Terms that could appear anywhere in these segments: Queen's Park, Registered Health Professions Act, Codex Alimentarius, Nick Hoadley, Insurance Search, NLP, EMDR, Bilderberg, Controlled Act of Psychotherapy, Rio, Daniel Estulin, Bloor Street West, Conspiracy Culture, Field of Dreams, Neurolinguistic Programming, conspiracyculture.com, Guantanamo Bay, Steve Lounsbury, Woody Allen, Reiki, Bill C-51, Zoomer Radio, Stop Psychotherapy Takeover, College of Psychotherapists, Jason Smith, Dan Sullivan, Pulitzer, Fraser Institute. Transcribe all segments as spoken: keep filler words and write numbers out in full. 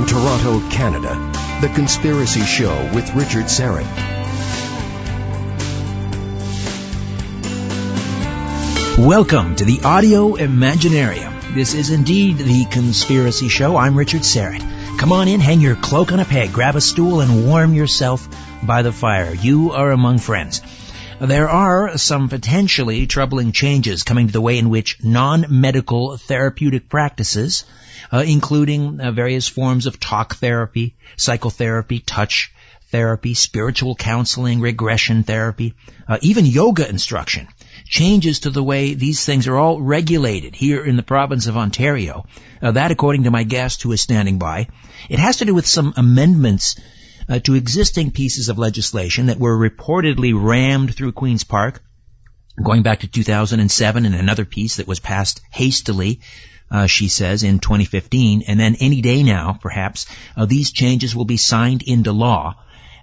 From Toronto, Canada, The Conspiracy Show with Richard Syrett. Welcome to the Audio Imaginarium. This is indeed The Conspiracy Show. I'm Richard Syrett. Come on in, hang your cloak on a peg, grab a stool, and warm yourself by the fire. You are among friends. There are some potentially troubling changes coming to the way in which non-medical therapeutic practices, uh, including uh, various forms of talk therapy, psychotherapy, touch therapy, spiritual counseling, regression therapy, uh, even yoga instruction, changes to the way these things are all regulated here in the province of Ontario. Uh, that, according to my guest who is standing by, it has to do with some amendments Uh, to existing pieces of legislation that were reportedly rammed through Queen's Park, going back to two thousand seven, and another piece that was passed hastily, uh, she says, in twenty fifteen. And then any day now, perhaps, uh, these changes will be signed into law.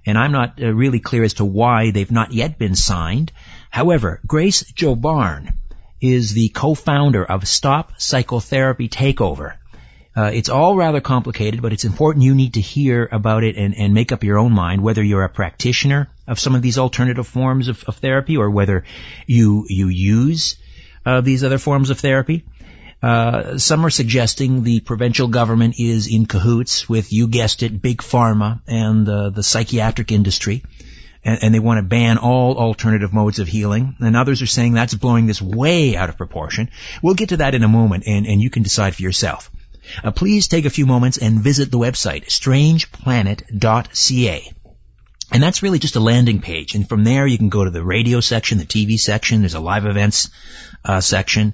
And I'm not uh, really clear as to why they've not yet been signed. However, Grace Joubarne is the co-founder of Stop Psychotherapy Takeover. Uh, it's all rather complicated, but it's important you need to hear about it and, and make up your own mind, whether you're a practitioner of some of these alternative forms of, of therapy, or whether you you use uh, these other forms of therapy. Uh, some are suggesting the provincial government is in cahoots with, you guessed it, big pharma and uh, the psychiatric industry, and, and they want to ban all alternative modes of healing. And others are saying that's blowing this way out of proportion. We'll get to that in a moment, and, and you can decide for yourself. Uh, please take a few moments and visit the website, strange planet dot c a. And that's really just a landing page. And from there, you can go to the radio section, the T V section. There's a live events uh, section.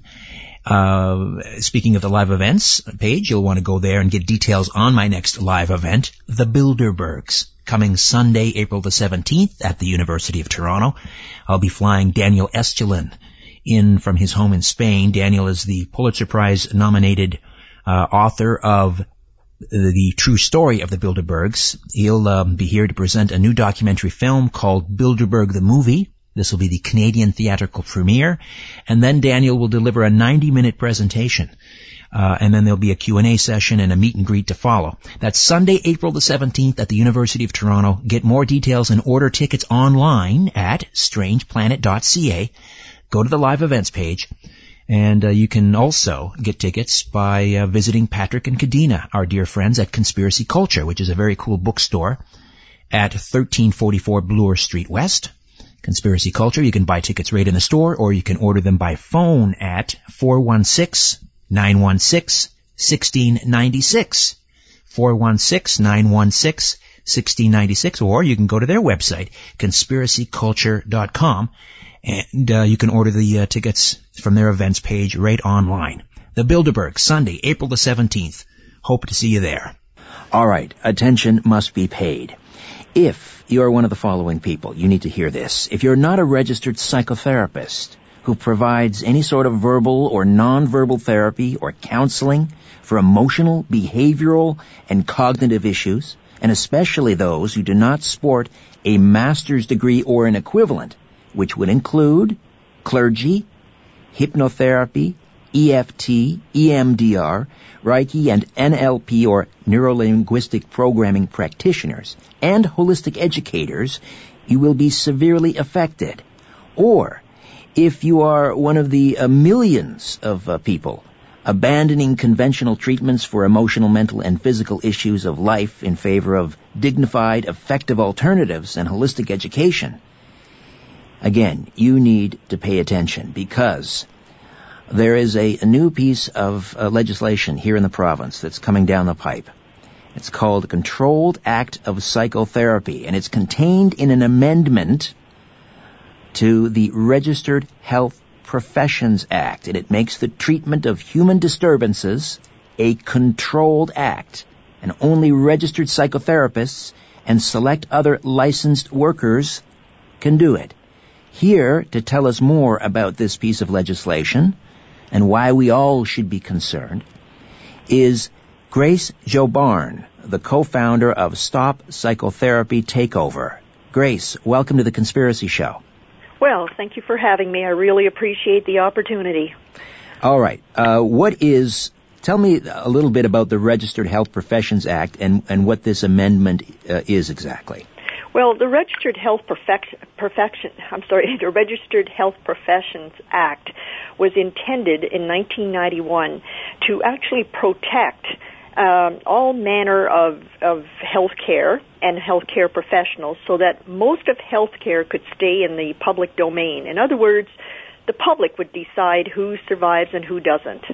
Uh, speaking of the live events page, you'll want to go there and get details on my next live event, the Bilderbergs, coming Sunday, April the seventeenth at the University of Toronto. I'll be flying Daniel Estulin in from his home in Spain. Daniel is the Pulitzer Prize nominated Uh, author of the, the true story of the Bilderbergs. He'll um, be here to present a new documentary film called Bilderberg the Movie. This will be the Canadian theatrical premiere. And then Daniel will deliver a ninety-minute presentation. Uh, and then there'll be a Q and A session and a meet and greet to follow. That's Sunday, April the seventeenth at the University of Toronto. Get more details and order tickets online at strange planet dot c a. Go to the live events page. And uh, you can also get tickets by uh, visiting Patrick and Kadena, our dear friends at Conspiracy Culture, which is a very cool bookstore at thirteen forty-four Bloor Street West. Conspiracy Culture, you can buy tickets right in the store, or you can order them by phone at four one six, nine one six, one six nine six, four one six, nine one six, one six nine six, or you can go to their website, conspiracy culture dot com. And uh, you can order the uh, tickets from their events page right online. The Bilderberg, Sunday, April the seventeenth. Hope to see you there. All right, attention must be paid. If you are one of the following people, you need to hear this. If you're not a registered psychotherapist who provides any sort of verbal or nonverbal therapy or counseling for emotional, behavioral, and cognitive issues, and especially those who do not sport a master's degree or an equivalent, which would include clergy, hypnotherapy, E F T, E M D R, Reiki, and N L P or Neurolinguistic Programming practitioners, and holistic educators, you will be severely affected. Or, if you are one of the uh, millions of uh, people abandoning conventional treatments for emotional, mental, and physical issues of life in favor of dignified, effective alternatives and holistic education, again, you need to pay attention, because there is a, a new piece of uh, legislation here in the province that's coming down the pipe. It's called the Controlled Act of Psychotherapy, and it's contained in an amendment to the Registered Health Professions Act, and it makes the treatment of human disturbances a controlled act, and only registered psychotherapists and select other licensed workers can do it. Here to tell us more about this piece of legislation and why we all should be concerned is Grace Joubarne, the co-founder of Stop Psychotherapy Takeover. Grace, welcome to The Conspiracy Show. Well, thank you for having me. I really appreciate the opportunity. All right. Uh, what is Tell me a little bit about the Registered Health Professions Act and, and what this amendment uh, is exactly. Well, the Registered Health Perfection, Perfection, I'm sorry, the Registered Health Professions Act was intended in nineteen ninety-one to actually protect um, all manner of, of healthcare and healthcare professionals, so that most of healthcare could stay in the public domain. In other words, the public would decide who survives and who doesn't.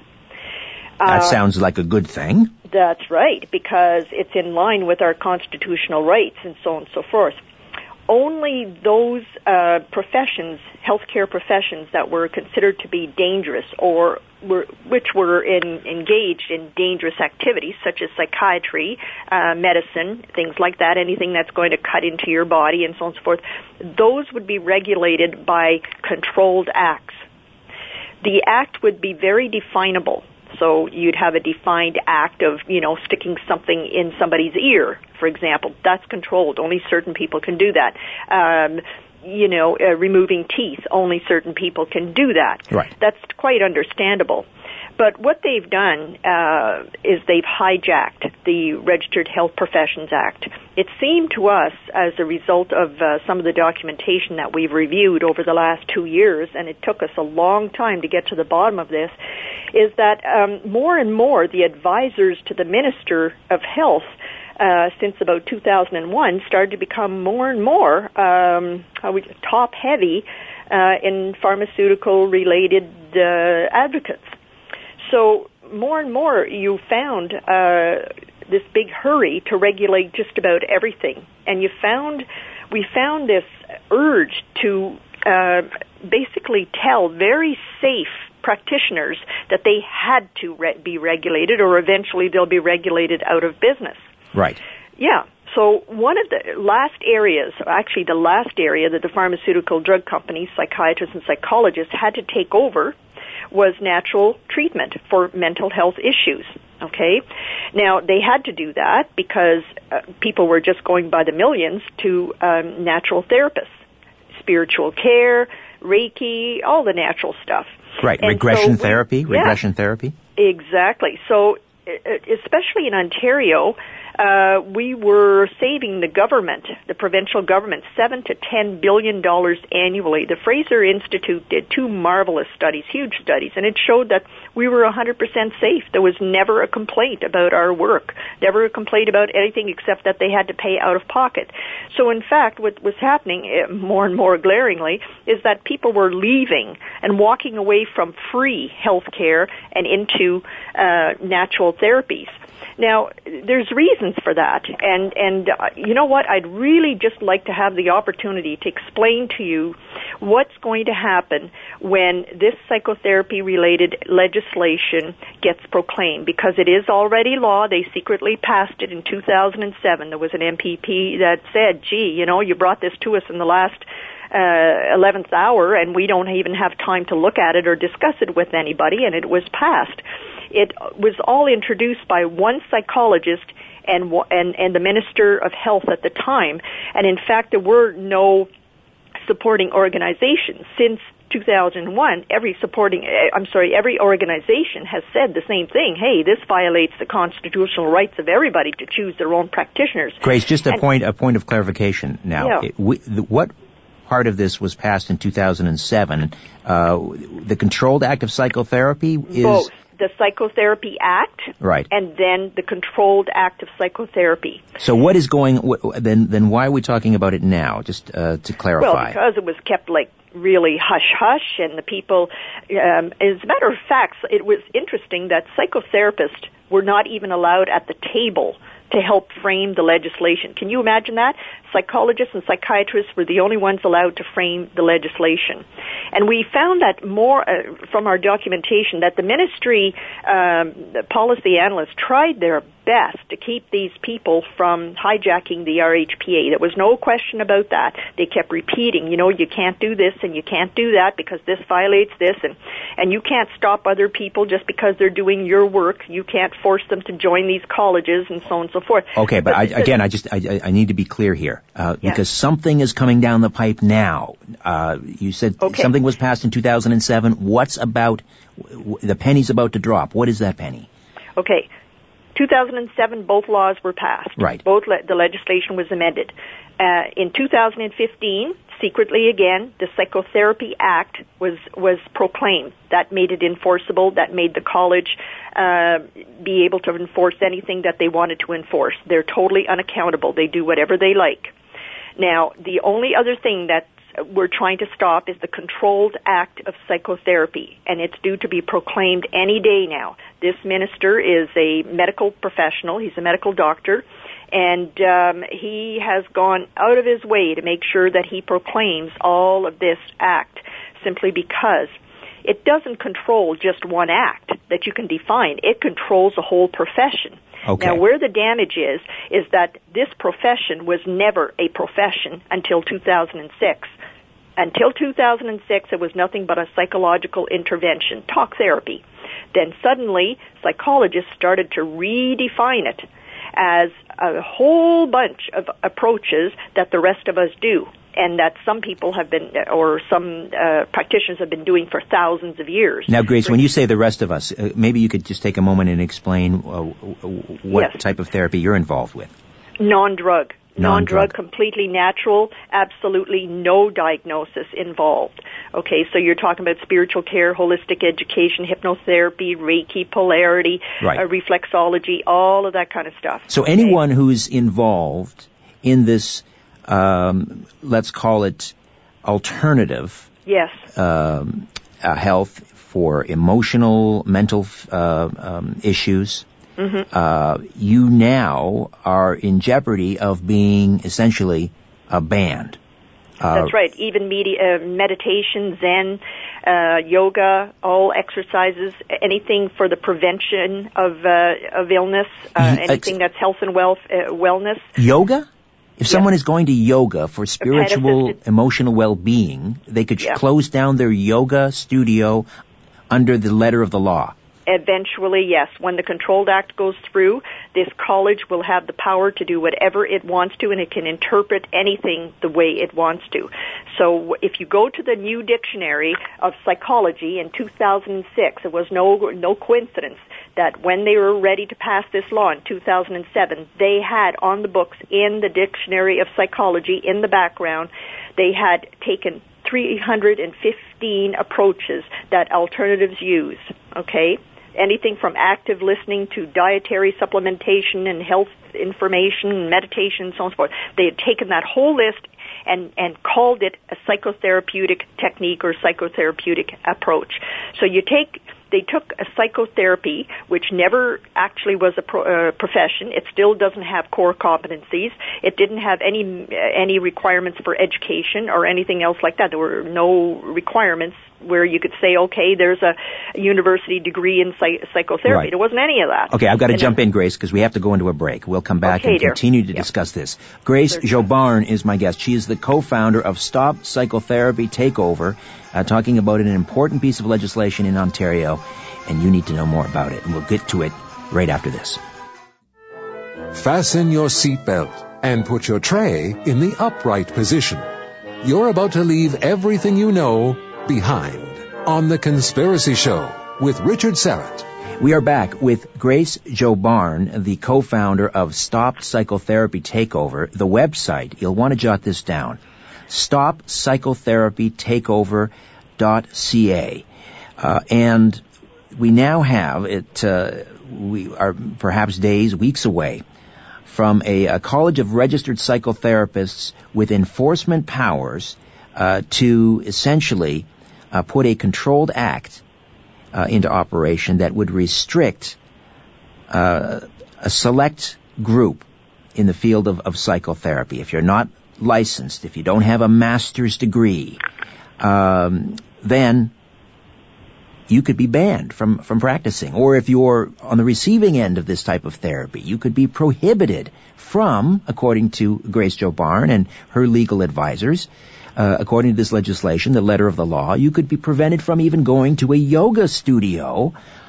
That sounds like a good thing. Uh, that's right, because it's in line with our constitutional rights and so on and so forth. Only those uh, professions, healthcare professions, that were considered to be dangerous or were, which were in, engaged in dangerous activities, such as psychiatry, uh, medicine, things like that, anything that's going to cut into your body and so on and so forth, those would be regulated by controlled acts. The act would be very definable. So you'd have a defined act of, you know, sticking something in somebody's ear, for example. That's controlled. Only certain people can do that. Um, you know, uh, removing teeth. Only certain people can do that. Right. That's quite understandable. But what they've done uh, is they've hijacked the Registered Health Professions Act. It seemed to us, as a result of uh, some of the documentation that we've reviewed over the last two years, and it took us a long time to get to the bottom of this, is that um, more and more the advisors to the Minister of Health uh, since about two thousand one started to become more and more um, top-heavy uh, in pharmaceutical-related uh, advocates. So more and more you found uh, this big hurry to regulate just about everything. And you found, we found this urge to uh, basically tell very safe practitioners that they had to re- be regulated, or eventually they'll be regulated out of business. Right. Yeah. So one of the last areas, actually the last area that the pharmaceutical drug companies, psychiatrists and psychologists had to take over was natural treatment for mental health issues, okay? Now, they had to do that because uh, people were just going by the millions to um, natural therapists, spiritual care, Reiki, all the natural stuff. Right, and regression so, therapy, yeah, regression therapy. Exactly. So, especially in Ontario, uh, we were saving the government, the provincial government, seven to ten billion dollars annually. The Fraser Institute did two marvelous studies, huge studies, and it showed that we were one hundred percent safe. There was never a complaint about our work, never a complaint about anything except that they had to pay out of pocket. So, in fact, what was happening more and more glaringly is that people were leaving and walking away from free health care and into uh, natural therapies. Now, there's reasons for that, and, and uh, you know what, I'd really just like to have the opportunity to explain to you what's going to happen when this psychotherapy-related legislation gets proclaimed, because it is already law. They secretly passed it in two thousand seven. There was an M P P that said, gee, you know, you brought this to us in the last Uh, eleventh hour, and we don't even have time to look at it or discuss it with anybody, and it was passed. It was all introduced by one psychologist and and, and the Minister of Health at the time, and in fact, there were no supporting organizations. Since two thousand one, every supporting, I'm sorry, every organization has said the same thing. Hey, this violates the constitutional rights of everybody to choose their own practitioners. Grace, just a and, point, a point of clarification now. Yeah. It, we, the, what part of this was passed in two thousand seven. Uh, the Controlled Act of Psychotherapy is... Both. The Psychotherapy Act, right, and then the Controlled Act of Psychotherapy. So what is going... Wh- then then why are we talking about it now, just uh, to clarify? Well, because it was kept, like, really hush-hush, and the people... Um, as a matter of fact, it was interesting that psychotherapists were not even allowed at the table to help frame the legislation. Can you imagine that? Psychologists and psychiatrists were the only ones allowed to frame the legislation. And we found that more uh, from our documentation that the ministry um, the policy analysts tried their best to keep these people from hijacking the R H P A. There was no question about that. They kept repeating, you know, you can't do this and you can't do that because this violates this, and, and you can't stop other people just because they're doing your work. You can't force them to join these colleges and so on and so forth. Okay, but, but I, again, I just I, I need to be clear here uh, yeah. because something is coming down the pipe now. Uh, you said okay. something was passed in two thousand seven. What's about, the penny's about to drop. What is that penny? Okay, two thousand seven, both laws were passed. Right. Both le- the legislation was amended. Uh, in two thousand fifteen, secretly again, the Psychotherapy Act was was proclaimed. That made it enforceable. That made the college uh, be able to enforce anything that they wanted to enforce. They're totally unaccountable. They do whatever they like. Now, the only other thing that we're trying to stop is the Controlled Act of Psychotherapy, and it's due to be proclaimed any day now. This minister is a medical professional. He's a medical doctor, and um, he has gone out of his way to make sure that he proclaims all of this act, simply because it doesn't control just one act that you can define. It controls a whole profession. Okay. Now, where the damage is, is that this profession was never a profession until two thousand six. Until two thousand six, it was nothing but a psychological intervention, talk therapy. Then suddenly, psychologists started to redefine it as a whole bunch of approaches that the rest of us do, and that some people have been, or some uh, practitioners have been doing for thousands of years. Now, Grace, when you say the rest of us, uh, maybe you could just take a moment and explain uh, what yes. type of therapy you're involved with. Non-drug. Non-drug, completely natural, absolutely no diagnosis involved. Okay, so you're talking about spiritual care, holistic education, hypnotherapy, Reiki, polarity, right. uh, reflexology, all of that kind of stuff. So okay? Anyone who's involved in this, um, let's call it alternative yes. um, uh, health for emotional, mental uh, um, issues... Mm-hmm. Uh, you now are in jeopardy of being essentially uh, banned. Uh, That's right. Even media, uh, meditation, Zen, uh, yoga, all exercises, anything for the prevention of uh, of illness, uh, anything that's health and wealth, uh, wellness. Yoga? If someone yeah. is going to yoga for spiritual, emotional well-being, they could yeah. close down their yoga studio under the letter of the law. Eventually, yes. When the Controlled Act goes through, this college will have the power to do whatever it wants to, and it can interpret anything the way it wants to. So if you go to the new dictionary of psychology in two thousand six, it was no no coincidence that when they were ready to pass this law in two thousand seven, they had on the books in the dictionary of psychology, in the background, they had taken three hundred fifteen approaches that alternatives use, okay? Anything from active listening to dietary supplementation and health information, meditation, and so on and so forth. They had taken that whole list and, and called it a psychotherapeutic technique or psychotherapeutic approach. So you take... They took a psychotherapy, which never actually was a pro, uh, profession. It still doesn't have core competencies. It didn't have any any requirements for education or anything else like that. There were no requirements where you could say, okay, there's a university degree in psych- psychotherapy. Right. There wasn't any of that. Okay, I've got to and jump in, Grace, because we have to go into a break. We'll come back okay, and continue dear. to yeah. discuss this. Grace Joubarne is my guest. She is the co-founder of Stop Psychotherapy Takeover, uh, talking about an important piece of legislation in Ontario, and you need to know more about it. And we'll get to it right after this. Fasten your seatbelt and put your tray in the upright position. You're about to leave everything you know behind on The Conspiracy Show with Richard Syrett. We are back with Grace Joubarne, the co-founder of Stop Psychotherapy Takeover. The website, you'll want to jot this down, stop psychotherapy takeover dot c a. Uh, and we now have it, uh, we are perhaps days, weeks away from a, a College of Registered Psychotherapists with enforcement powers Uh, to essentially uh, put a controlled act uh, into operation that would restrict uh, a select group in the field of, of psychotherapy. If you're not licensed, if you don't have a master's degree, um, then you could be banned from, from practicing. Or if you're on the receiving end of this type of therapy, you could be prohibited from, according to Grace Joubarne and her legal advisors, Uh, according to this legislation, the letter of the law, you could be prevented from even going to a yoga studio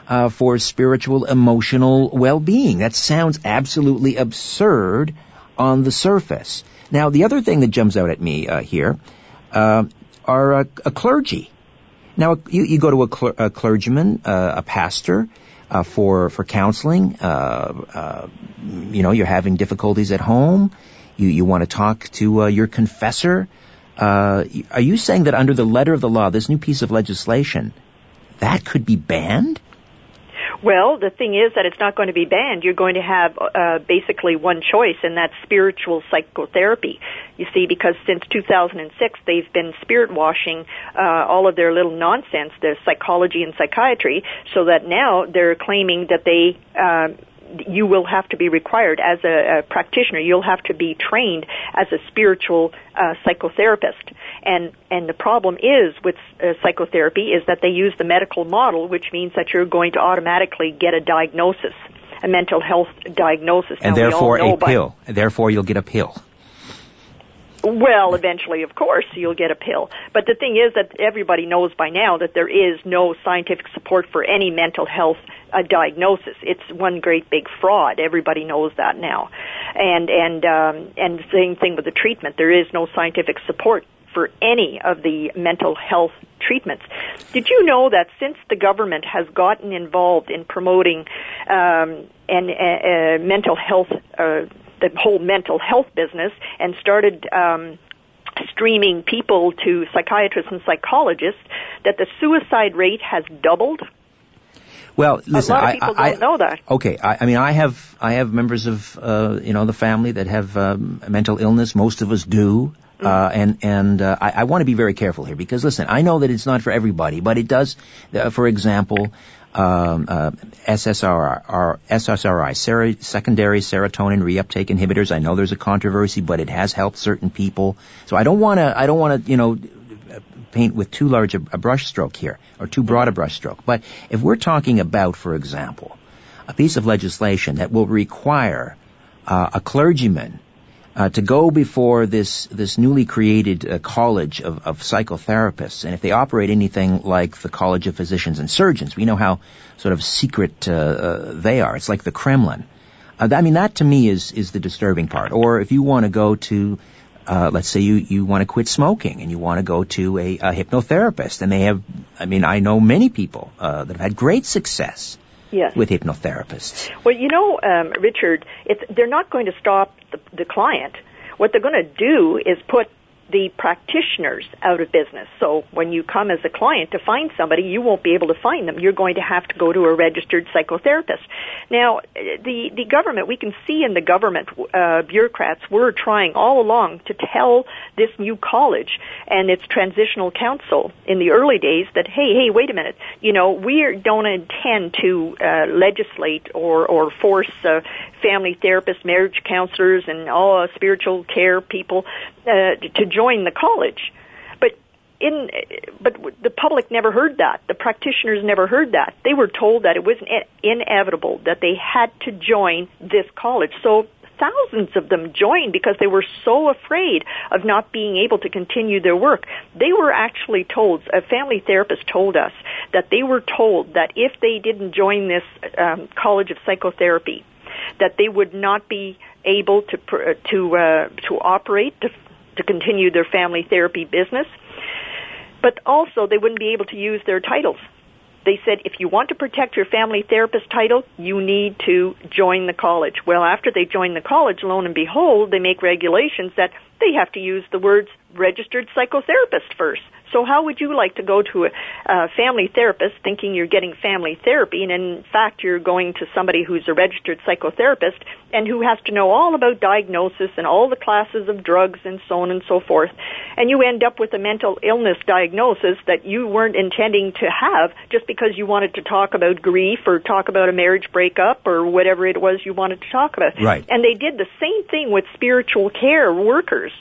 uh, for spiritual, emotional well-being. That sounds absolutely absurd on the surface. Now, the other thing that jumps out at me uh, here uh, are uh, a clergy. Now, you, you go to a, cl- a clergyman, uh, a pastor, uh, for for counseling. Uh, uh, you know, you're having difficulties at home. You you want to talk to uh, your confessor. Uh, are you saying that under the letter of the law, this new piece of legislation, that could be banned? Well, the thing is that it's not going to be banned. You're going to have uh, basically one choice, and that's spiritual psychotherapy. You see, because since two thousand six, they've been spirit washing uh, all of their little nonsense, their psychology and psychiatry, so that now they're claiming that they... Um, you will have to be required as a, a practitioner. You'll have to be trained as a spiritual uh, psychotherapist. And and the problem is with uh, psychotherapy is that they use the medical model, which means that you're going to automatically get a diagnosis, a mental health diagnosis. And now, therefore a pill. By, therefore you'll get a pill. Well, eventually, of course, you'll get a pill. But the thing is that everybody knows by now that there is no scientific support for any mental health uh, diagnosis. It's one great big fraud. Everybody knows that now. And and um, and the same thing with the treatment. There is no scientific support for any of the mental health treatments. Did you know that since the government has gotten involved in promoting um, an, a, a mental health uh the whole mental health business and started um, streaming people to psychiatrists and psychologists, that the suicide rate has doubled? Well, listen, a lot of people I, I, don't know that. Okay, I, I mean, I have I have members of uh, you know the family that have um, mental illness. Most of us do, mm-hmm. uh, and and uh, I, I want to be very careful here because listen, I know that it's not for everybody, but it does. Uh, for example. Um, uh, S S R I, ser- secondary serotonin reuptake inhibitors. I know there's a controversy, but it has helped certain people. So I don't want to, I don't want to, you know, paint with too large a, a brush stroke here, or too broad a brush stroke. But if we're talking about, for example, a piece of legislation that will require uh, a clergyman uh, to go before this, this newly created uh, college of, of psychotherapists. And if they operate anything like the College of Physicians and Surgeons, we know how sort of secret, uh, uh they are. It's like the Kremlin. Uh, I mean, that to me is, is the disturbing part. Or if you want to go to, uh, let's say you, you want to quit smoking and you want to go to a, a hypnotherapist, and they have, I mean, I know many people, uh, that have had great success. Yes. With hypnotherapists. Well, you know, um, Richard, it's, they're not going to stop the, the client. What they're going to do is put the practitioners out of business. So when you come as a client to find somebody, you won't be able to find them. You're going to have to go to a registered psychotherapist. Now, the, the government, we can see in the government uh, bureaucrats were trying all along to tell this new college and its transitional council in the early days that, hey, hey, wait a minute, you know, we don't intend to uh, legislate or, or force uh, family therapists, marriage counselors, and all uh, spiritual care people uh, to join join the college. But in but the public never heard that. The practitioners never heard that. They were told that it was inevitable that they had to join this college. So thousands of them joined because they were so afraid of not being able to continue their work. They were actually told, a family therapist told us, that they were told that if they didn't join this um, College of Psychotherapy, that they would not be able to to uh, to operate, to to continue their family therapy business, but also they wouldn't be able to use their titles. They said, if you want to protect your family therapist title, you need to join the college. Well, after they join the college, lo and behold, they make regulations that they have to use the words registered psychotherapist first. So how would you like to go to a, a family therapist thinking you're getting family therapy, and in fact you're going to somebody who's a registered psychotherapist and who has to know all about diagnosis and all the classes of drugs and so on and so forth, and you end up with a mental illness diagnosis that you weren't intending to have just because you wanted to talk about grief or talk about a marriage breakup or whatever it was you wanted to talk about. Right. And they did the same thing with spiritual care workers.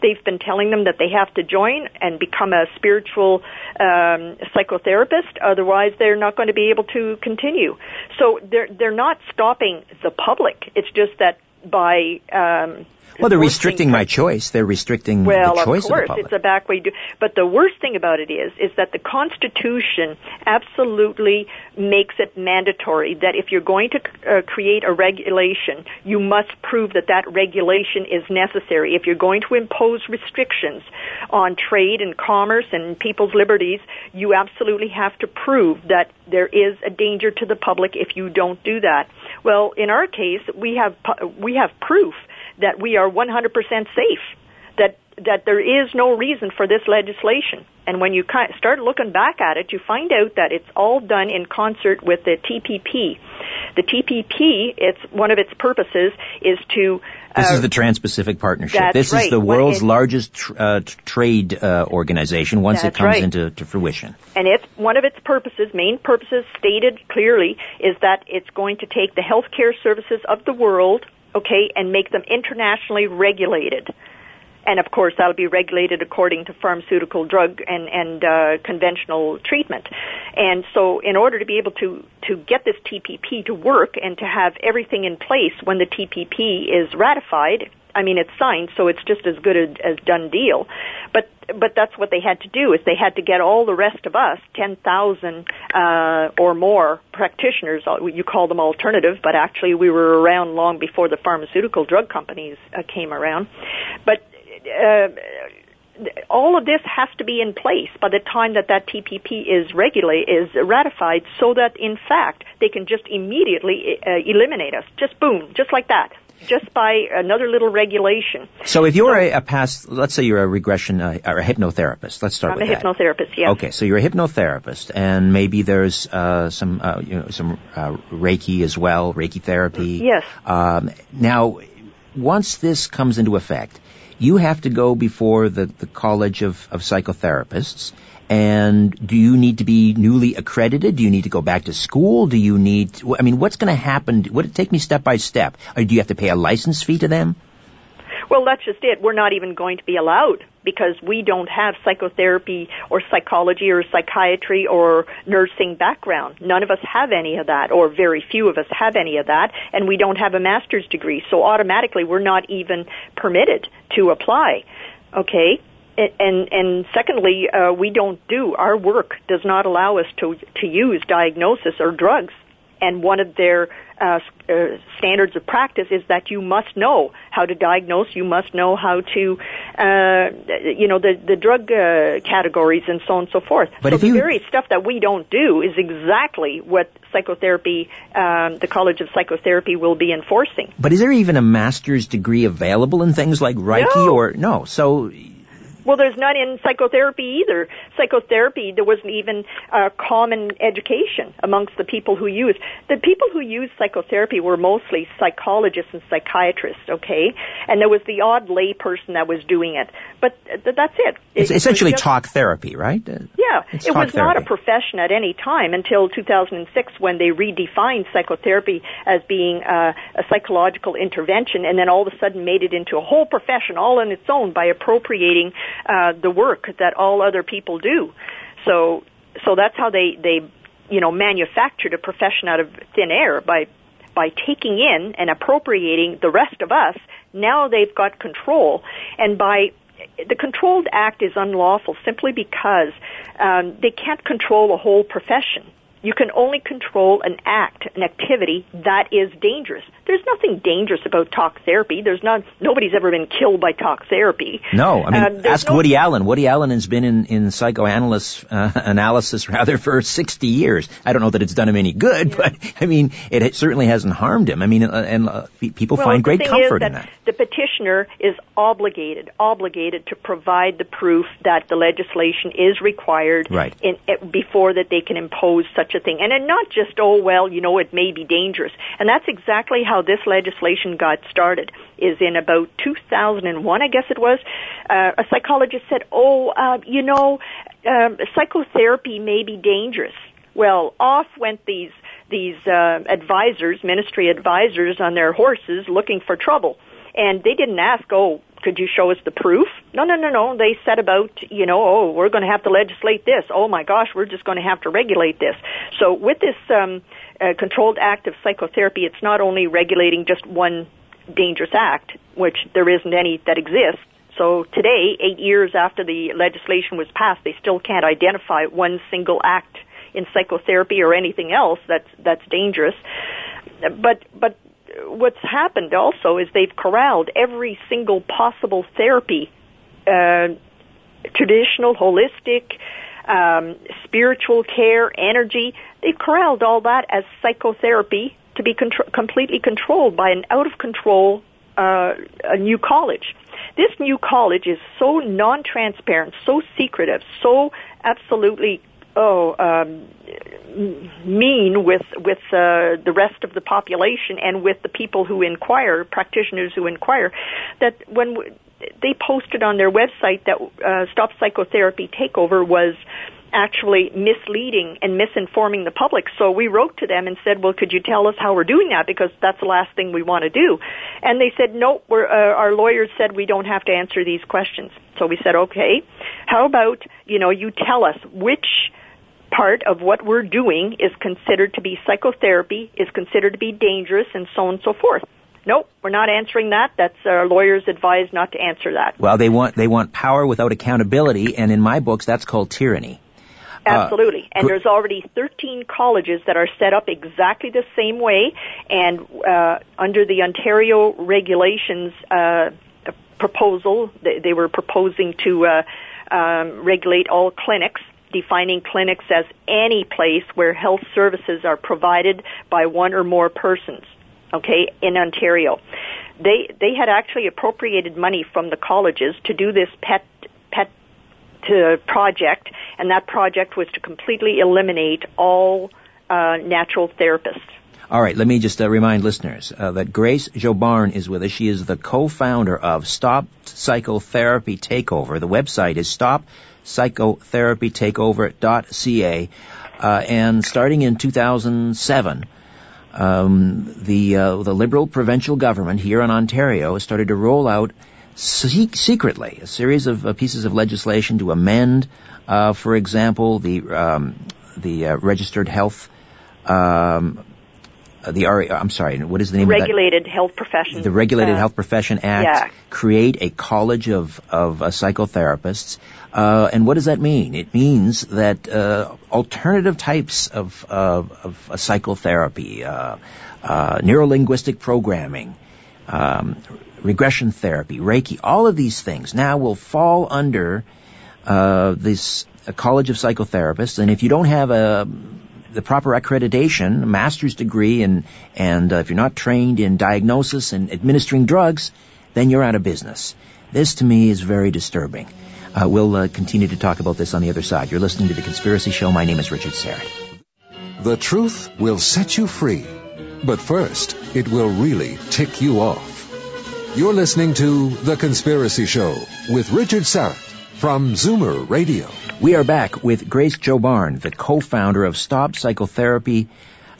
They've been telling them that they have to join and become a spiritual um, psychotherapist, otherwise they're not going to be able to continue. So they're they're not stopping the public. It's just that by um, Well, they're restricting my choice. They're restricting well, the choice of, course, of the public. Well, of course, it's a back way to do. But the worst thing about it is, is that the Constitution absolutely makes it mandatory that if you're going to uh, create a regulation, you must prove that that regulation is necessary. If you're going to impose restrictions on trade and commerce and people's liberties, you absolutely have to prove that there is a danger to the public if you don't do that. Well, in our case, we have we have proof that we are one hundred percent safe, that that there is no reason for this legislation. And when you start looking back at it, you find out that it's all done in concert with the T P P. The T P P, it's one of its purposes is to... Uh, this is the Trans-Pacific Partnership. That's this right. is the world's it, largest tr- uh, trade uh, organization once it comes right. into to fruition. And it's one of its purposes, main purposes stated clearly, is that it's going to take the healthcare services of the world, okay, and make them internationally regulated. And, of course, that'll be regulated according to pharmaceutical drug and, and uh, conventional treatment. And so in order to be able to, to get this T P P to work and to have everything in place when the T P P is ratified, I mean, it's signed, so it's just as good a as done deal. But but that's what they had to do, is they had to get all the rest of us, ten thousand uh, or more practitioners. You call them alternative, but actually we were around long before the pharmaceutical drug companies uh, came around. But... Uh, all of this has to be in place by the time that that T P P is regulate, is ratified, so that, in fact, they can just immediately uh, eliminate us. Just boom, just like that, just by another little regulation. So if you're so, a, a past, let's say you're a regression uh, or a hypnotherapist. Let's start I'm with that. I'm a hypnotherapist, yeah. Okay, so you're a hypnotherapist, and maybe there's uh, some, uh, you know, some uh, Reiki as well, Reiki therapy. Yes. Um, now, once this comes into effect, you have to go before the, the College of, of Psychotherapists. And do you need to be newly accredited? Do you need to go back to school? Do you need to, I mean, what's going to happen? Would it take me step by step? Or do you have to pay a license fee to them? Well, that's just it. We're not even going to be allowed, because we don't have psychotherapy or psychology or psychiatry or nursing background. None of us have any of that, or very few of us have any of that, and we don't have a master's degree. So automatically we're not even permitted to apply, okay? And, and, and secondly, uh, we don't do, our work does not allow us to, to use diagnosis or drugs. And one of their uh, uh, standards of practice is that you must know how to diagnose, you must know how to, uh, you know, the, the drug uh, categories and so on and so forth. But so the you... very stuff that we don't do is exactly what psychotherapy, um, the College of Psychotherapy will be enforcing. But is there even a master's degree available in things like Reiki no. or, no, so... Well, there's none in psychotherapy either. Psychotherapy, there wasn't even uh, common education amongst the people who used. The people who used psychotherapy were mostly psychologists and psychiatrists, okay? And there was the odd lay person that was doing it. But th- that's it. it it's essentially it just, talk therapy, right? Yeah. It's it was therapy. Not a profession at any time until two thousand six, when they redefined psychotherapy as being uh, a psychological intervention, and then all of a sudden made it into a whole profession all on its own by appropriating Uh, the work that all other people do. So so that's how they, they, you know, manufactured a profession out of thin air by by taking in and appropriating the rest of us. Now they've got control. And by the Controlled Act is unlawful simply because um, they can't control a whole profession. You can only control an act, an activity that is dangerous. There's nothing dangerous about talk therapy. There's not, nobody's ever been killed by talk therapy. No, I mean, um, ask no, Woody Allen. Woody Allen has been in, in psychoanalysis, uh, analysis rather for sixty years. I don't know that it's done him any good, yeah. but I mean, it, it certainly hasn't harmed him. I mean, uh, and uh, people well, find great comfort that in that. The petitioner is obligated, obligated to provide the proof that the legislation is required right. in, it, before that they can impose such thing. And then not just, oh, well, you know, it may be dangerous. And that's exactly how this legislation got started, is in about two thousand one, I guess it was, uh, a psychologist said, oh, uh, you know, um, psychotherapy may be dangerous. Well, off went these these uh, advisors, ministry advisors on their horses looking for trouble. And they didn't ask, oh, could you show us the proof? No, no, no, no. They said about, you know, oh, we're going to have to legislate this. Oh, my gosh, we're just going to have to regulate this. So with this um, uh, Controlled Act of Psychotherapy, it's not only regulating just one dangerous act, which there isn't any that exists. So today, eight years after the legislation was passed, they still can't identify one single act in psychotherapy or anything else that's that's dangerous. But but what's happened also is they've corralled every single possible therapy, uh, traditional, holistic, um, spiritual care, energy. They've corralled all that as psychotherapy to be contro- completely controlled by an out-of-control uh, a new college. This new college is so non-transparent, so secretive, so absolutely oh um, mean with with uh, the rest of the population and with the people who inquire, practitioners who inquire, that when w- they posted on their website that uh, Stop Psychotherapy Takeover was actually misleading and misinforming the public. So we wrote to them and said, well, could you tell us how we're doing that? Because that's the last thing we want to do. And they said, no, we're, uh, our lawyers said we don't have to answer these questions. So we said, okay, how about, you know, you tell us which part of what we're doing is considered to be psychotherapy, is considered to be dangerous, and so on and so forth. Nope, we're not answering that. That's our lawyers advised not to answer that. Well, they want they want power without accountability, and in my books, that's called tyranny. Absolutely. And there's already thirteen colleges that are set up exactly the same way. And uh, under the Ontario regulations uh, proposal, they, they were proposing to uh, um, regulate all clinics, defining clinics as any place where health services are provided by one or more persons, okay, in Ontario. They they had actually appropriated money from the colleges to do this pet pet to project, and that project was to completely eliminate all uh, natural therapists. All right, let me just uh, remind listeners uh, that Grace Joubarne is with us. She is the co-founder of Stop Psychotherapy Takeover. The website is stop psychotherapy takeover dot c a, uh, and starting in two thousand seven, um, the uh, the Liberal provincial government here in Ontario started to roll out secretly a series of uh, pieces of legislation to amend, uh, for example, the um, the uh, registered health, um, the I'm sorry, what is the name regulated of that? Health Profession, the Regulated uh, Health Profession Act, yeah. Create a college of of uh, psychotherapists, uh, and what does that mean? It means that uh, alternative types of of, of uh, psychotherapy, uh, uh, neurolinguistic programming, Um, regression therapy, Reiki, all of these things now will fall under uh, this uh, College of Psychotherapists. And if you don't have a the proper accreditation, a master's degree, and and uh, if you're not trained in diagnosis and administering drugs, then you're out of business. This, to me, is very disturbing. Uh, we'll uh, continue to talk about this on the other side. You're listening to The Conspiracy Show. My name is Richard Syrett. The truth will set you free. But first, it will really tick you off. You're listening to The Conspiracy Show with Richard Syrett from Zoomer Radio. We are back with Grace Joubarne, the co-founder of Stop Psychotherapy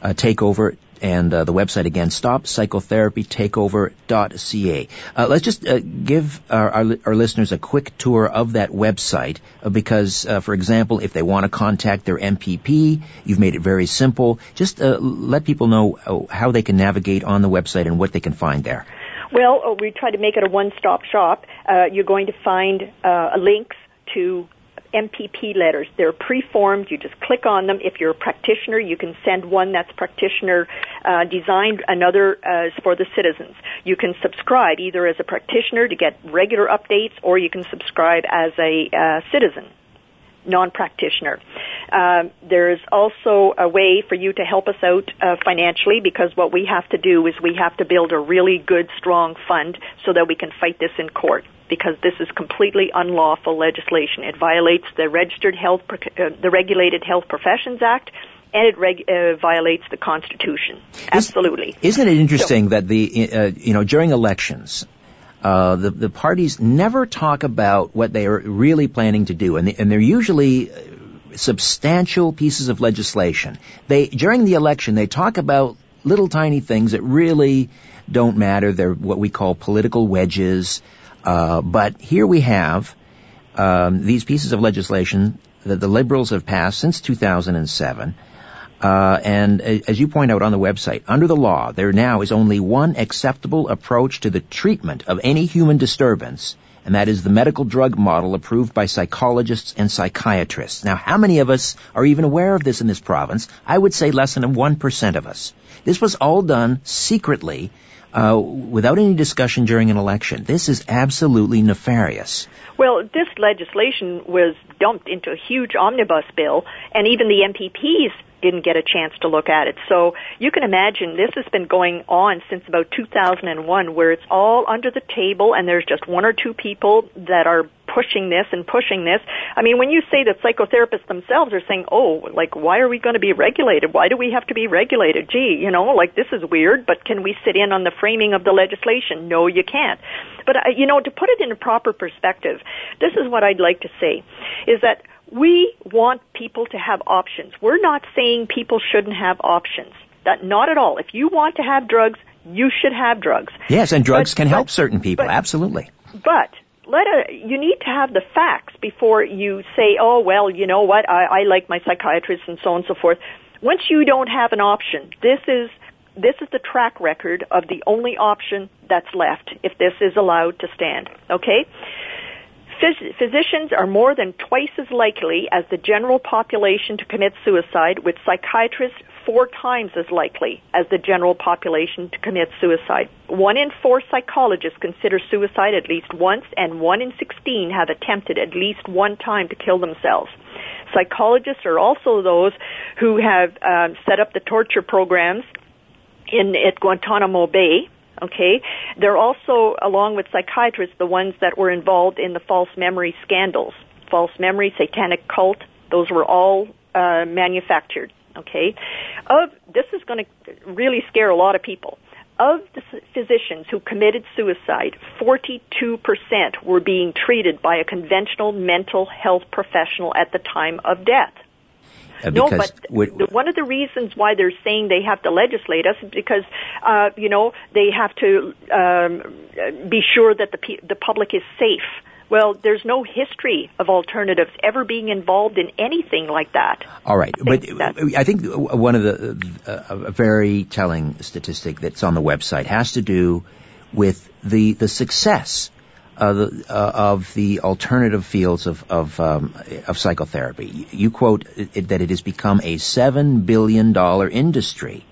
uh, Takeover, and uh, the website again, stop psychotherapy takeover dot c a. Uh, let's just uh, give our, our, our listeners a quick tour of that website, uh, because, uh, for example, if they want to contact their M P P, you've made it very simple. Just uh, let people know uh, how they can navigate on the website and what they can find there. Well, oh, we try to make it a one-stop shop. Uh, you're going to find uh, links to M P P letters. They're preformed. You just click on them. If you're a practitioner, you can send one that's practitioner uh, designed, another uh, is for the citizens. You can subscribe either as a practitioner to get regular updates, or you can subscribe as a uh, citizen, non-practitioner. Uh, there's also a way for you to help us out uh, financially, because what we have to do is we have to build a really good, strong fund so that we can fight this in court, because this is completely unlawful legislation. It violates the Registered Health, uh, the Regulated Health Professions Act, and it reg- uh, violates the Constitution. Absolutely. Isn't it interesting so, that the uh, you know during elections, uh, the the parties never talk about what they are really planning to do, and they, and they're usually substantial pieces of legislation. They during the election they talk about little tiny things that really don't matter. They're what we call political wedges. Uh, but here we have um, these pieces of legislation that the Liberals have passed since two thousand seven, Uh, and as you point out on the website, under the law, there now is only one acceptable approach to the treatment of any human disturbance, and that is the medical drug model approved by psychologists and psychiatrists. Now, how many of us are even aware of this in this province? I would say less than one percent of us. This was all done secretly, uh, without any discussion during an election. This is absolutely nefarious. Well, this legislation was dumped into a huge omnibus bill, and even the M P Ps didn't get a chance to look at it. So you can imagine this has been going on since about two thousand one, where it's all under the table and there's just one or two people that are pushing this and pushing this. I mean, when you say that psychotherapists themselves are saying, oh, like, why are we going to be regulated? Why do we have to be regulated? Gee, you know, like, this is weird, but can we sit in on the framing of the legislation? No, you can't. But, you know, to put it in a proper perspective, this is what I'd like to say, is that we want people to have options. We're not saying people shouldn't have options. That, not at all. If you want to have drugs, you should have drugs. Yes, and drugs but, can help but, certain people, but, absolutely. But let a, you need to have the facts before you say, oh, well, you know what, I, I like my psychiatrist and so on and so forth. Once you don't have an option, this is this is the track record of the only option that's left if this is allowed to stand, okay? Phys- physicians are more than twice as likely as the general population to commit suicide, with psychiatrists four times as likely as the general population to commit suicide. One in four psychologists consider suicide at least once, and one in sixteen have attempted at least one time to kill themselves. Psychologists are also those who have um, set up the torture programs in at Guantanamo Bay. Okay, they're also, along with psychiatrists, the ones that were involved in the false memory scandals, false memory, satanic cult. Those were all uh, manufactured. Okay, of this is going to really scare a lot of people. Of the physicians who committed suicide, forty-two percent were being treated by a conventional mental health professional at the time of death. Uh, no, but we're, we're, one of the reasons why they're saying they have to legislate us is because, uh, you know, they have to um, be sure that the pe- the public is safe. Well, there's no history of alternatives ever being involved in anything like that. All right. I think but that. I think one of the uh, a very telling statistic that's on the website has to do with the, the success of the, uh, of the alternative fields of of, um, of psychotherapy. You quote it, that it has become a seven billion dollars industry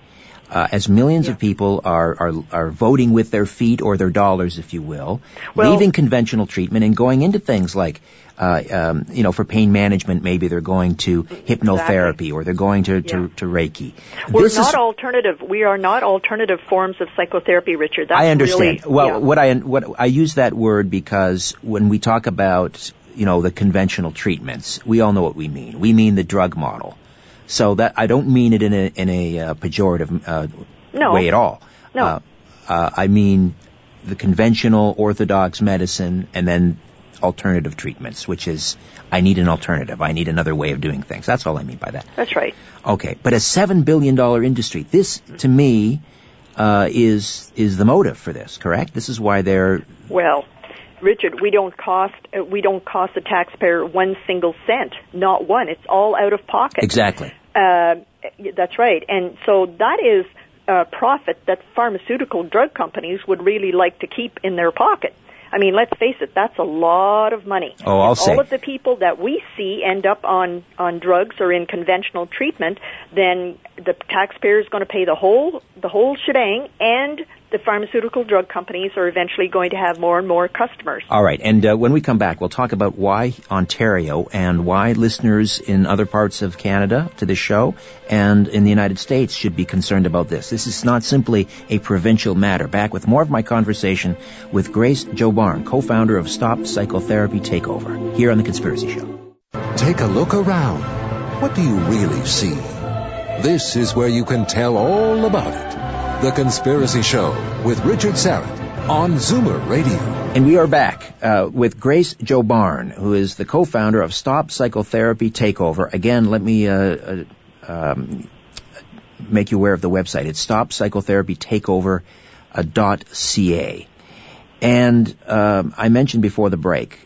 uh, as millions yeah. of people are, are are voting with their feet or their dollars, if you will, well, leaving conventional treatment and going into things like, uh, um, you know, for pain management, maybe they're going to exactly. hypnotherapy or they're going to, yeah. to, to Reiki. We're this not is, alternative. We are not alternative forms of psychotherapy, Richard. That's I understand. Really, well, yeah. what I what I use that word because when we talk about, you know, the conventional treatments, we all know what we mean. We mean the drug model. So that I don't mean it in a in a uh, pejorative uh, no. way at all. No, uh, uh, I mean the conventional orthodox medicine, and then alternative treatments, which is I need an alternative. I need another way of doing things. That's all I mean by that. That's right. Okay, but a seven billion dollar industry. This, to me, uh, is is the motive for this. Correct. This is why they're well. Richard, we don't cost we don't cost the taxpayer one single cent, not one. It's all out of pocket. Exactly. Uh, that's right. And so that is a profit that pharmaceutical drug companies would really like to keep in their pocket. I mean, let's face it, that's a lot of money. Oh, I'll if say. All of the people that we see end up on, on drugs or in conventional treatment, then the taxpayer is going to pay the whole the whole shebang, and the pharmaceutical drug companies are eventually going to have more and more customers. All right, and uh, when we come back, we'll talk about why Ontario and why listeners in other parts of Canada to this show and in the United States should be concerned about this. This is not simply a provincial matter. Back with more of my conversation with Grace Joubarne, co-founder of Stop Psychotherapy Takeover, here on The Conspiracy Show. Take a look around. What do you really see? This is where you can tell all about it. The Conspiracy Show with Richard Syrett on Zoomer Radio. And we are back uh, with Grace Joubarne, who is the co-founder of Stop Psychotherapy Takeover. Again, let me uh, uh, um, make you aware of the website. It's stop psychotherapy takeover dot c a. And um, I mentioned before the break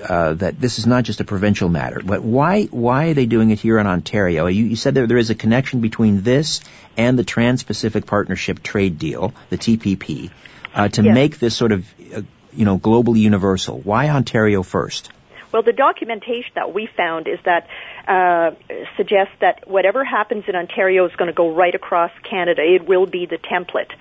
uh, that this is not just a provincial matter. But why why are they doing it here in Ontario? You, you said that there is a connection between this and the Trans-Pacific Partnership trade deal, the T P P, uh, to yes. make this sort of uh, you know globally universal. Why Ontario first? Well, the documentation that we found is that uh suggests that whatever happens in Ontario is going to go right across Canada. It will be the template.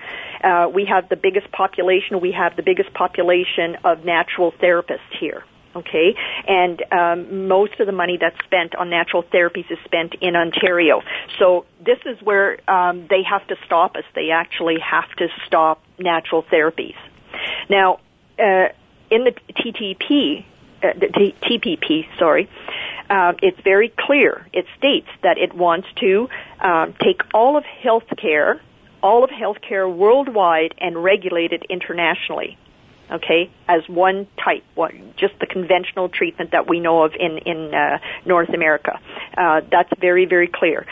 Uh we have the biggest population. We have the biggest population of natural therapists here. Okay, and um, most of the money that's spent on natural therapies is spent in Ontario. So this is where um, they have to stop us. They actually have to stop natural therapies. Now, uh, in the T T P. Uh, the T- TPP, sorry, uh, it's very clear. It states that it wants to um, take all of healthcare, all of healthcare worldwide, and regulate it internationally. Okay, as one type, one, just the conventional treatment that we know of in in uh, North America. Uh, that's very, very clear.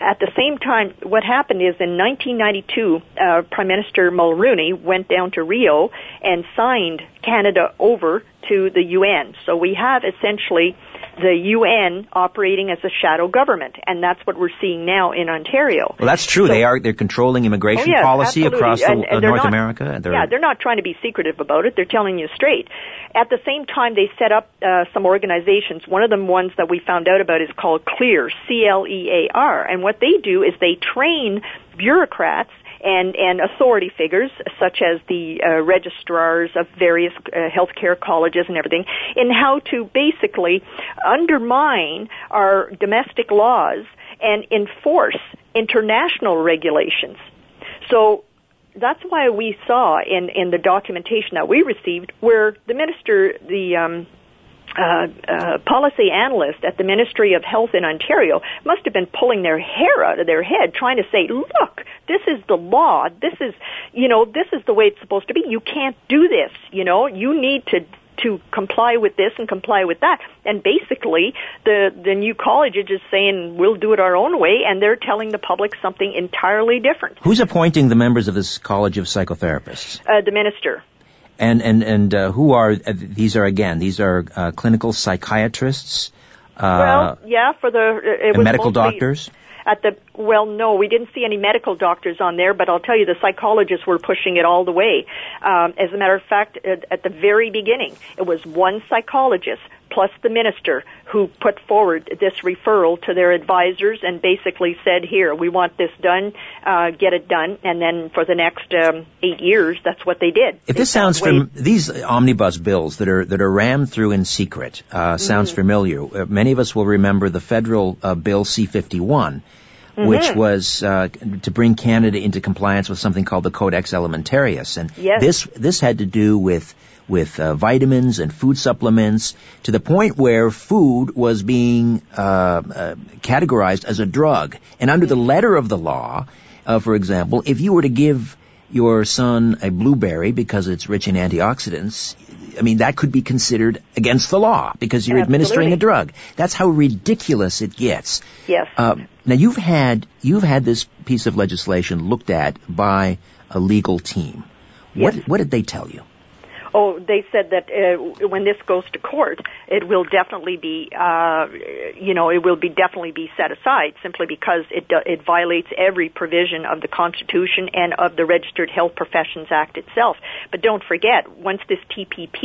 At the same time, what happened is in nineteen ninety-two, uh, Prime Minister Mulroney went down to Rio and signed Canada over to the U N. So we have essentially the U N operating as a shadow government, and that's what we're seeing now in Ontario. Well, that's true. So, they are they're controlling immigration oh, yes, policy absolutely. across the, and, and uh, North not, America. They're, yeah, they're not trying to be secretive about it. They're telling you straight. At the same time, they set up uh, some organizations. One of the ones that we found out about is called CLEAR, C L E A R, and what they do is they train bureaucrats and and authority figures such as the uh, registrars of various uh, healthcare colleges and everything in how to basically undermine our domestic laws and enforce international regulations. So that's why we saw in in the documentation that we received where the minister the um Uh, uh, policy analyst at the Ministry of Health in Ontario must have been pulling their hair out of their head trying to say, look, this is the law. This is, you know, this is the way it's supposed to be. You can't do this. You know, you need to, to comply with this and comply with that. And basically the, the new college is just saying we'll do it our own way, and they're telling the public something entirely different. Who's appointing the members of this College of Psychotherapists? Uh, the minister. And and and uh, who are uh, these? Are again these are uh, clinical psychiatrists? Uh, well, yeah, for the uh, it was medical doctors. At the well, no, we didn't see any medical doctors on there. But I'll tell you, the psychologists were pushing it all the way. Um, as a matter of fact, at, at the very beginning, it was one psychologist plus the minister who put forward this referral to their advisors and basically said, here, we want this done, uh, get it done, and then for the next um, eight years, that's what they did. If this sounds from these omnibus bills that are that are rammed through in secret, uh, sounds mm-hmm. familiar. Uh, many of us will remember the federal uh, Bill C fifty-one, mm-hmm. which was uh, to bring Canada into compliance with something called the Codex Alimentarius, and yes. this this had to do with with uh, vitamins and food supplements, to the point where food was being uh, uh, categorized as a drug. And under the letter of the law, uh, for example, if you were to give your son a blueberry because it's rich in antioxidants, I mean, that could be considered against the law because you're Absolutely. administering a drug. That's how ridiculous it gets. Yes. Uh, now, you've had you've had this piece of legislation looked at by a legal team. Yes. What, what did they tell you? Oh, they said that uh, when this goes to court, it will definitely be, uh, you know, it will be definitely be set aside simply because it do- it violates every provision of the Constitution and of the Registered Health Professions Act itself. But don't forget, once this T P P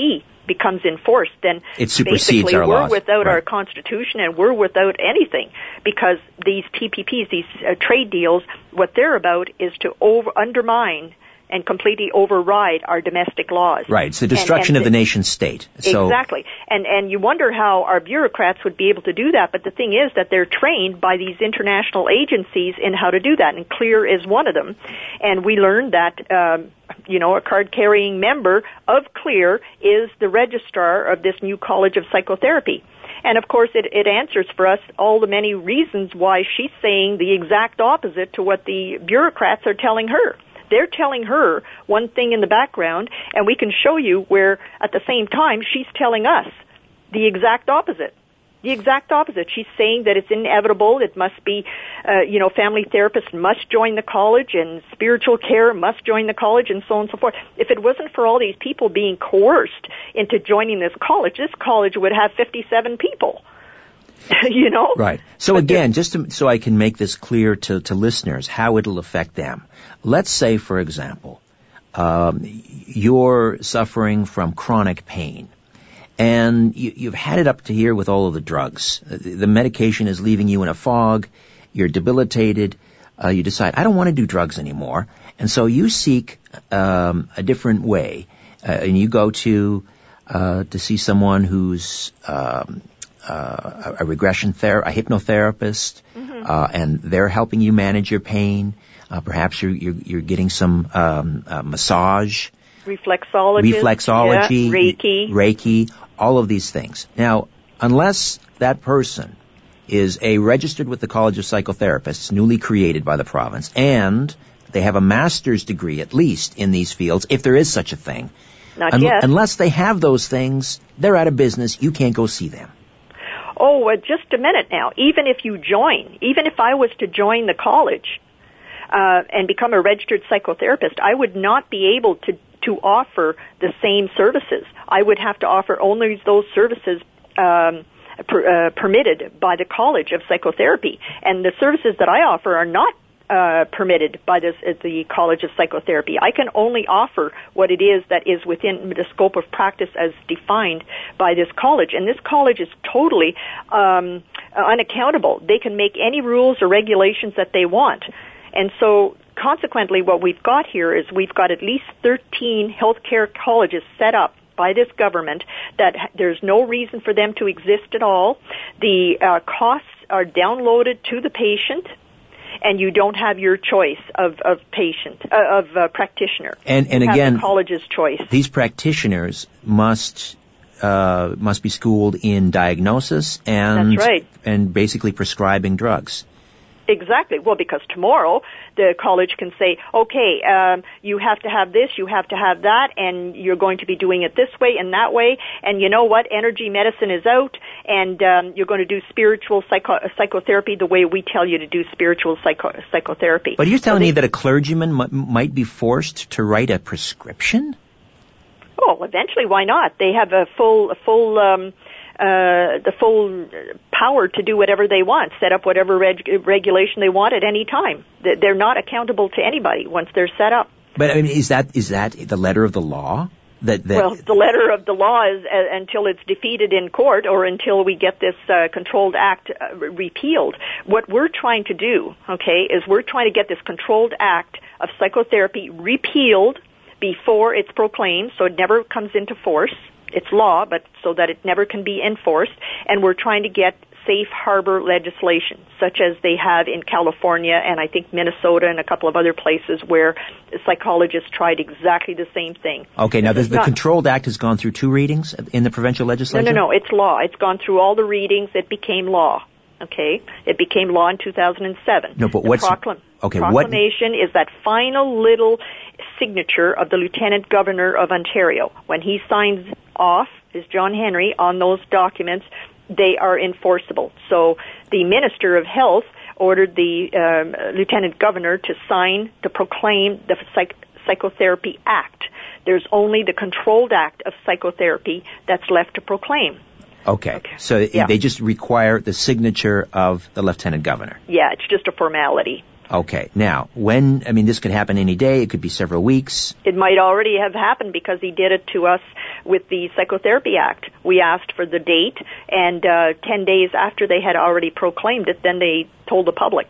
becomes enforced, then it supersedes our laws. We're without right. our Constitution, and we're without anything because these T P Ps, these uh, trade deals, what they're about is to over undermine and completely override our domestic laws. Right, it's the destruction and, and of the nation state. So. Exactly. And and you wonder how our bureaucrats would be able to do that, but the thing is that they're trained by these international agencies in how to do that, and CLEAR is one of them. And we learned that, um, you know, a card-carrying member of CLEAR is the registrar of this new College of Psychotherapy. And, of course, it, it answers for us all the many reasons why she's saying the exact opposite to what the bureaucrats are telling her. They're telling her one thing in the background, and we can show you where, at the same time, she's telling us the exact opposite. the exact opposite. She's saying that it's inevitable. It must be, uh, you know, family therapists must join the college and spiritual care must join the college and so on and so forth. If it wasn't for all these people being coerced into joining this college, this college would have fifty-seven people. You know? Right. So again, just to, so I can make this clear to, to listeners, how it'll affect them. Let's say, for example, um, you're suffering from chronic pain, and you, you've had it up to here with all of the drugs. The medication is leaving you in a fog. You're debilitated. Uh, you decide, I don't want to do drugs anymore. And so you seek um, a different way, uh, and you go to uh, to see someone who's... Um, Uh, a, a regression ther- a hypnotherapist, mm-hmm. uh, and they're helping you manage your pain. Uh, perhaps you're, you're, you're getting some um, uh, massage, reflexology, reflexology, yeah. Reiki, Reiki, all of these things. Now, unless that person is a registered with the College of Psychotherapists, newly created by the province, and they have a master's degree at least in these fields, if there is such a thing, not un- yet. Unless they have those things, they're out of business. You can't go see them. Oh, well, just a minute now. Even if you join, even if I was to join the college uh, and become a registered psychotherapist, I would not be able to, to offer the same services. I would have to offer only those services um, per, uh, permitted by the College of Psychotherapy. And the services that I offer are not uh, permitted by this, uh, the College of Psychotherapy. I can only offer what it is that is within the scope of practice as defined by this college. And this college is totally, um, unaccountable. They can make any rules or regulations that they want. And so, consequently, what we've got here is we've got at least thirteen healthcare colleges set up by this government, that there's no reason for them to exist at all. The, uh, costs are downloaded to the patient, and you don't have your choice of, of patient, uh, of uh, practitioner. And, and you again, have the college's choice. These practitioners must uh, must be schooled in diagnosis and That's right. and basically prescribing drugs. Exactly. Well, because tomorrow the college can say, okay, um, you have to have this, you have to have that, and you're going to be doing it this way and that way. And you know what? Energy medicine is out, and um, you're going to do spiritual psycho- psychotherapy the way we tell you to do spiritual psycho- psychotherapy. But you're telling so they- me that a clergyman m- might be forced to write a prescription? Oh, eventually, why not? They have a full, a full. Um, Uh, the full power to do whatever they want, set up whatever reg- regulation they want at any time. They're not accountable to anybody once they're set up. But I mean, is that is that the letter of the law? That, that well, the letter of the law is uh, until it's defeated in court or until we get this uh, Controlled Act uh, repealed. What we're trying to do, okay, is we're trying to get this Controlled Act of Psychotherapy repealed before it's proclaimed, so it never comes into force. It's law, but so that it never can be enforced. And we're trying to get safe harbor legislation, such as they have in California and I think Minnesota and a couple of other places where psychologists tried exactly the same thing. Okay, now the Controlled Act has gone through two readings in the provincial legislature? No, no, no, it's law. It's gone through all the readings. It became law. Okay, it became law in two thousand seven. No, but the what's... Proclam- okay, proclamation what... is that final little signature of the Lieutenant Governor of Ontario. When he signs off, is John Henry, on those documents, they are enforceable. So the Minister of Health ordered the um, Lieutenant Governor to sign, to proclaim the Psych- Psychotherapy Act. There's only the Controlled Act of Psychotherapy that's left to proclaim. Okay. okay. So yeah. They just require the signature of the Lieutenant Governor. Yeah, it's just a formality. Okay. Now, when, I mean, this could happen any day. It could be several weeks. It might already have happened because he did it to us with the Psychotherapy Act. We asked for the date, and uh, ten days after they had already proclaimed it, then they told the public.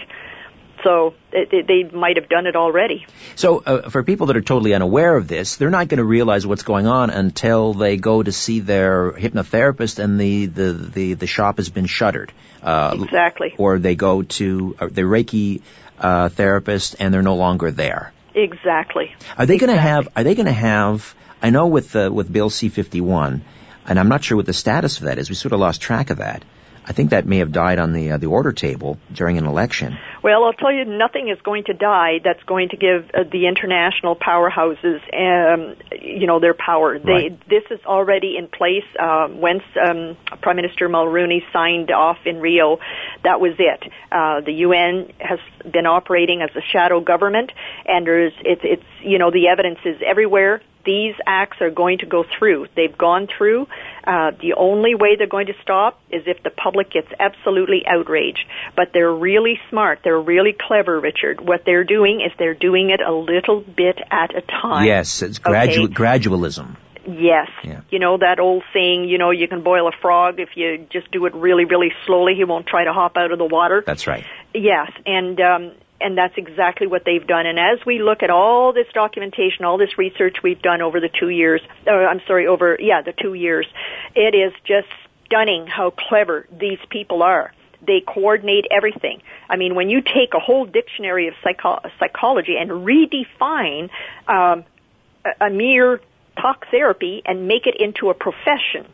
So it, it, they might have done it already. So uh, for people that are totally unaware of this, they're not going to realize what's going on until they go to see their hypnotherapist and the, the, the, the shop has been shuttered. Uh, exactly. Or they go to uh, the Reiki uh, therapist and they're no longer there. Exactly. Are they going to have, are they going to have, I know with, uh, with Bill C fifty-one, And I'm not sure what the status of that is. We sort of lost track of that. I think that may have died on the uh, the order table during an election. Well, I'll tell you, nothing is going to die that's going to give uh, the international powerhouses, um, you know, their power. They, right. This is already in place. Uh, once um, Prime Minister Mulroney signed off in Rio, that was it. Uh, the U N has been operating as a shadow government, and there's, it's, it's, you know, the evidence is everywhere. These acts are going to go through. They've gone through. Uh, the only way they're going to stop is if the public gets absolutely outraged. But they're really smart. They're really clever, Richard. What they're doing is they're doing it a little bit at a time. Yes, it's gradu- okay? gradualism. Yes. Yeah. You know, that old saying, you know, you can boil a frog if you just do it really, really slowly. He won't try to hop out of the water. That's right. Yes, and... Um, And that's exactly what they've done. And as we look at all this documentation, all this research we've done over the two years, or I'm sorry, over, yeah, the two years, it is just stunning how clever these people are. They coordinate everything. I mean, when you take a whole dictionary of psycho- psychology and redefine um, a, a mere talk therapy and make it into a profession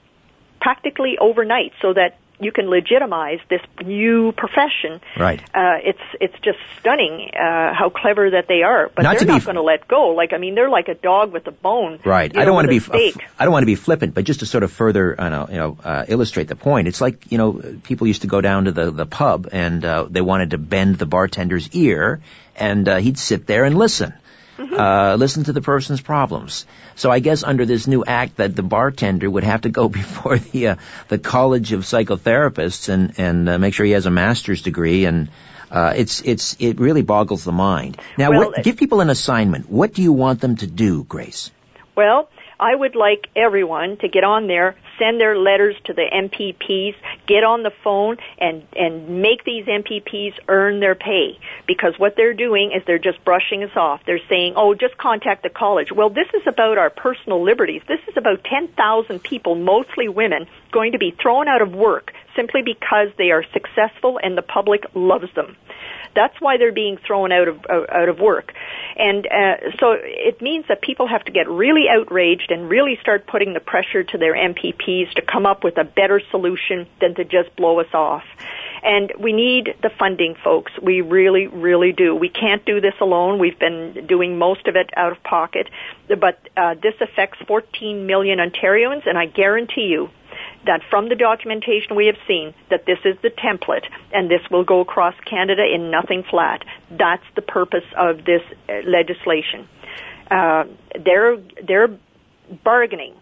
practically overnight so that you can legitimize this new profession. Right. Uh, it's it's just stunning uh, how clever that they are. But not they're not f- going to let go. Like I mean, they're like a dog with a bone. Right. You know, I don't want to be. F- I don't want to be flippant, but just to sort of further, uh, you know, uh, illustrate the point. It's like, you know, people used to go down to the the pub and uh, they wanted to bend the bartender's ear, and uh, he'd sit there and listen. Mm-hmm. Uh, listen to the person's problems. So I guess under this new act that the bartender would have to go before the uh, the College of Psychotherapists and and uh, make sure he has a master's degree, and uh, it's it's it really boggles the mind. Now, well, what, give people an assignment. What do you want them to do, Grace? Well, I would like everyone to get on there, send their letters to the M P Ps, get on the phone, and, and make these M P Ps earn their pay. Because what they're doing is they're just brushing us off. They're saying, oh, just contact the college. Well, this is about our personal liberties. This is about ten thousand people, mostly women, going to be thrown out of work simply because they are successful and the public loves them. That's why they're being thrown out of uh, out of work. And uh, so it means that people have to get really outraged and really start putting the pressure to their M P Ps to come up with a better solution than to just blow us off. And we need the funding, folks. We really, really do. We can't do this alone. We've been doing most of it out of pocket. But uh, this affects fourteen million Ontarians, and I guarantee you that from the documentation we have seen, that this is the template, and this will go across Canada in nothing flat. That's the purpose of this legislation. Uh, they're, they're bargaining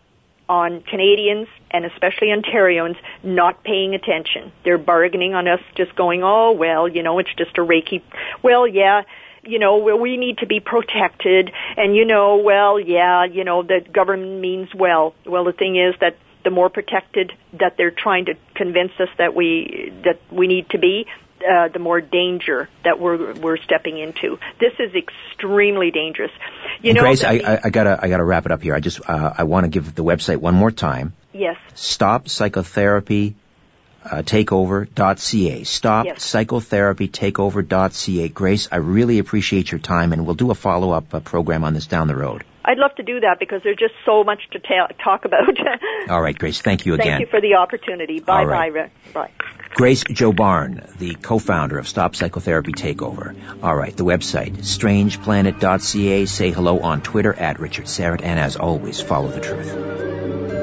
on Canadians and especially Ontarians not paying attention. They're bargaining on us just going, oh, well, you know, it's just a Reiki. Well, yeah. You know, we need to be protected. And, you know, well, yeah, you know, the government means well. Well, the thing is that the more protected that they're trying to convince us that we that we need to be, uh, the more danger that we're we're stepping into. This is extremely dangerous. You and know, Grace, I, I, I gotta I gotta wrap it up here. I just uh, I want to give the website one more time. Yes. Stop Psychotherapy uh, Takeover dot C A. Stop yes. Psychotherapy Takeover dot C A. Grace, I really appreciate your time, and we'll do a follow up uh, program on this down the road. I'd love to do that because there's just so much to ta- talk about. All right, Grace, thank you again. Thank you for the opportunity. Bye, right. bye, bye. Grace Joubarne, the co-founder of Stop Psychotherapy Takeover. All right, the website, strange planet dot C A. Say hello on Twitter at Richard Syrett, and as always, follow the truth.